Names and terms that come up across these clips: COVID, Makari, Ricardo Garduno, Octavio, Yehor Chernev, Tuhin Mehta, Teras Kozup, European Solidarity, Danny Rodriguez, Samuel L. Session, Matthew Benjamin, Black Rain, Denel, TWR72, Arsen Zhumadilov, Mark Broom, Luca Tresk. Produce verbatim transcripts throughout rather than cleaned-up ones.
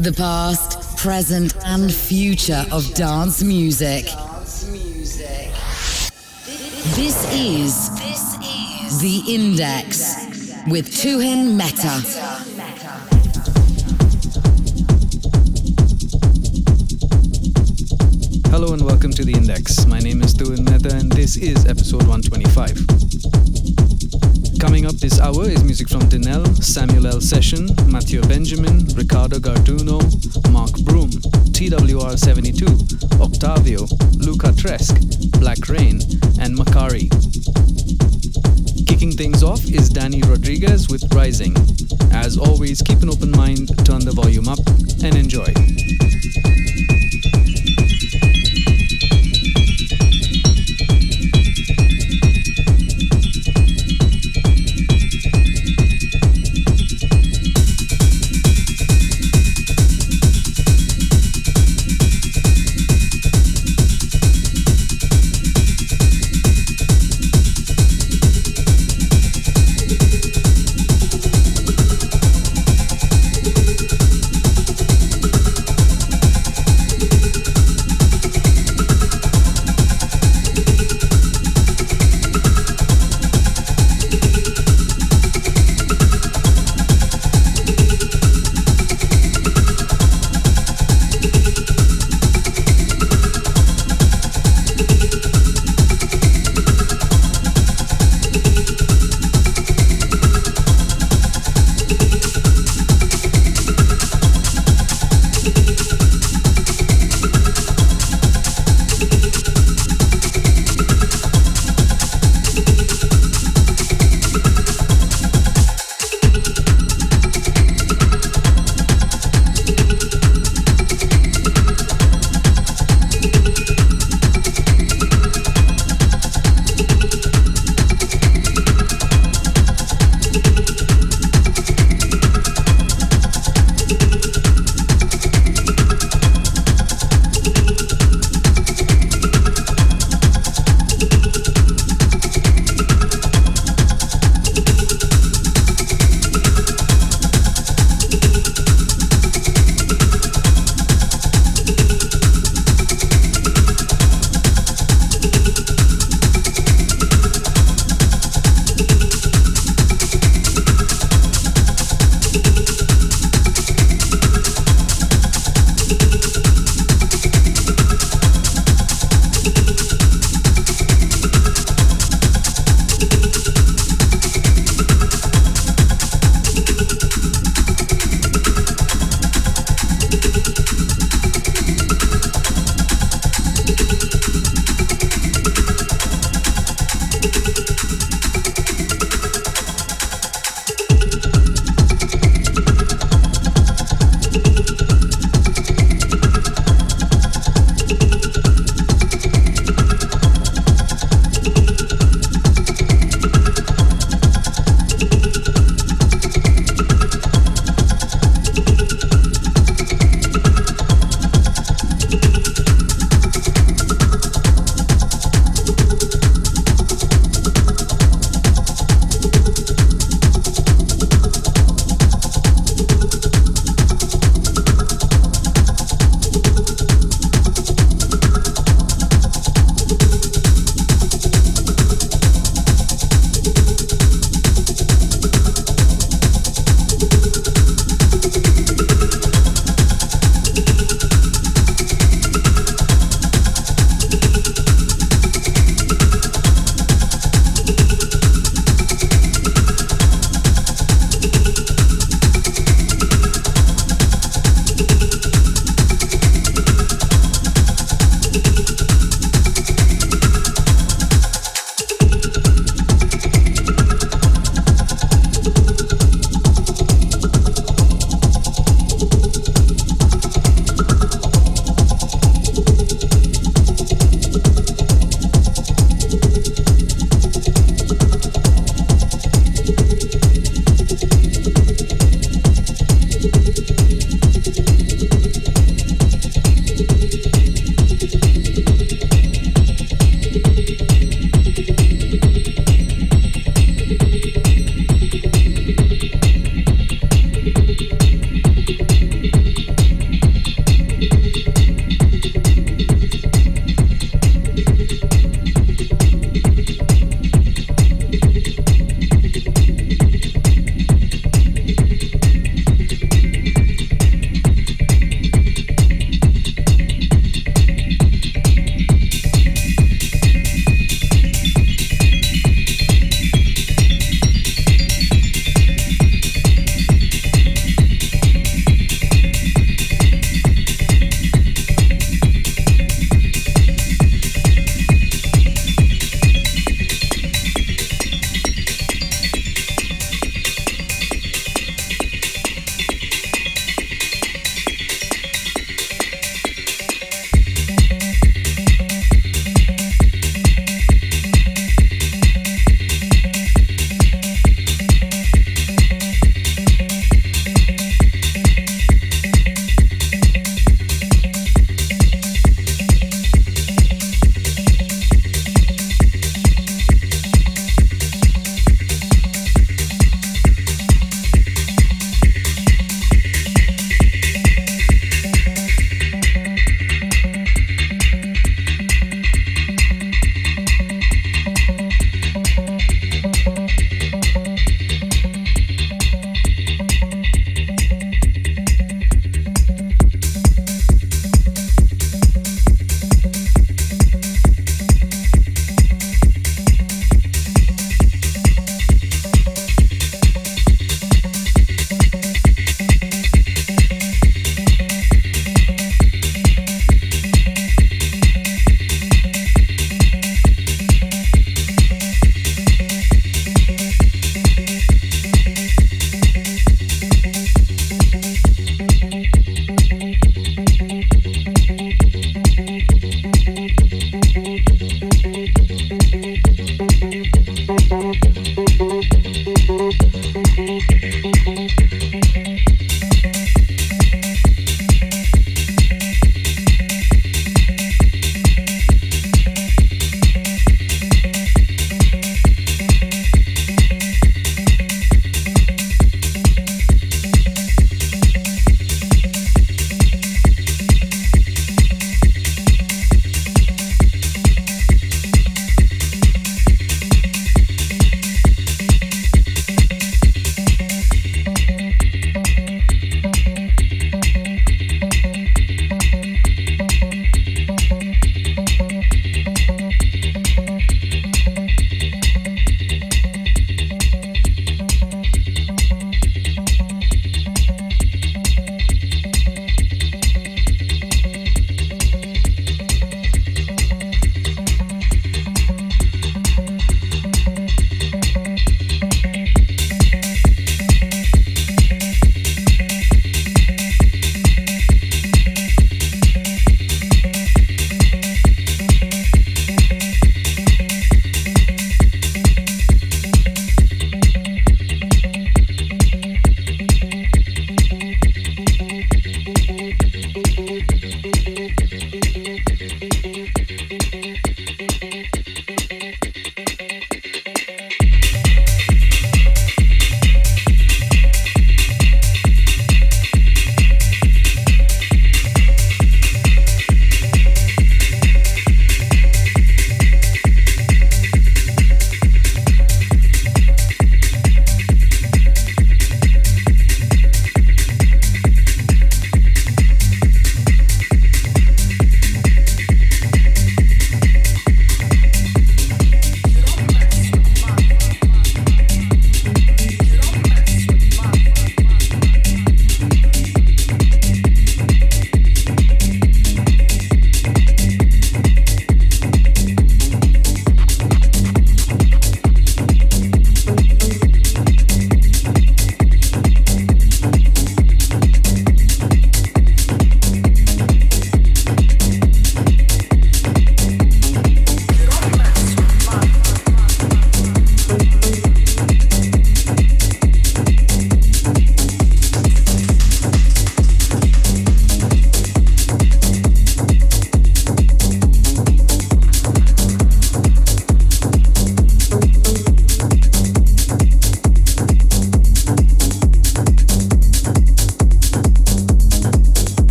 The past, present, and future of dance music. This is The Index with Tuhin Mehta. Hello and welcome to The Index. My name is Tuhin Mehta and this is episode one twenty-five. Coming up this hour is music from Denel, Samuel L. Session, Matthew Benjamin, Ricardo Garduno, Mark Broom, T W R seventy-two, Octavio, Luca Tresk, Black Rain, and Makari. Kicking things off is Danny Rodriguez with Rising. As always, keep an open mind, turn the volume up, and enjoy.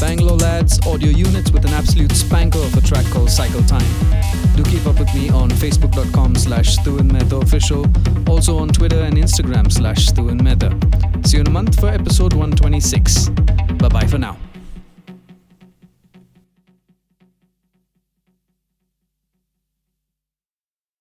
Bangalore lads, Audio Units with an absolute spanker of a track called Cycle Time. Do keep up with me on facebook.com slash Tuhin Mehta official, also on Twitter and Instagram slash Tuhin Mehta. See you in a month for episode one twenty-six. Bye bye for now.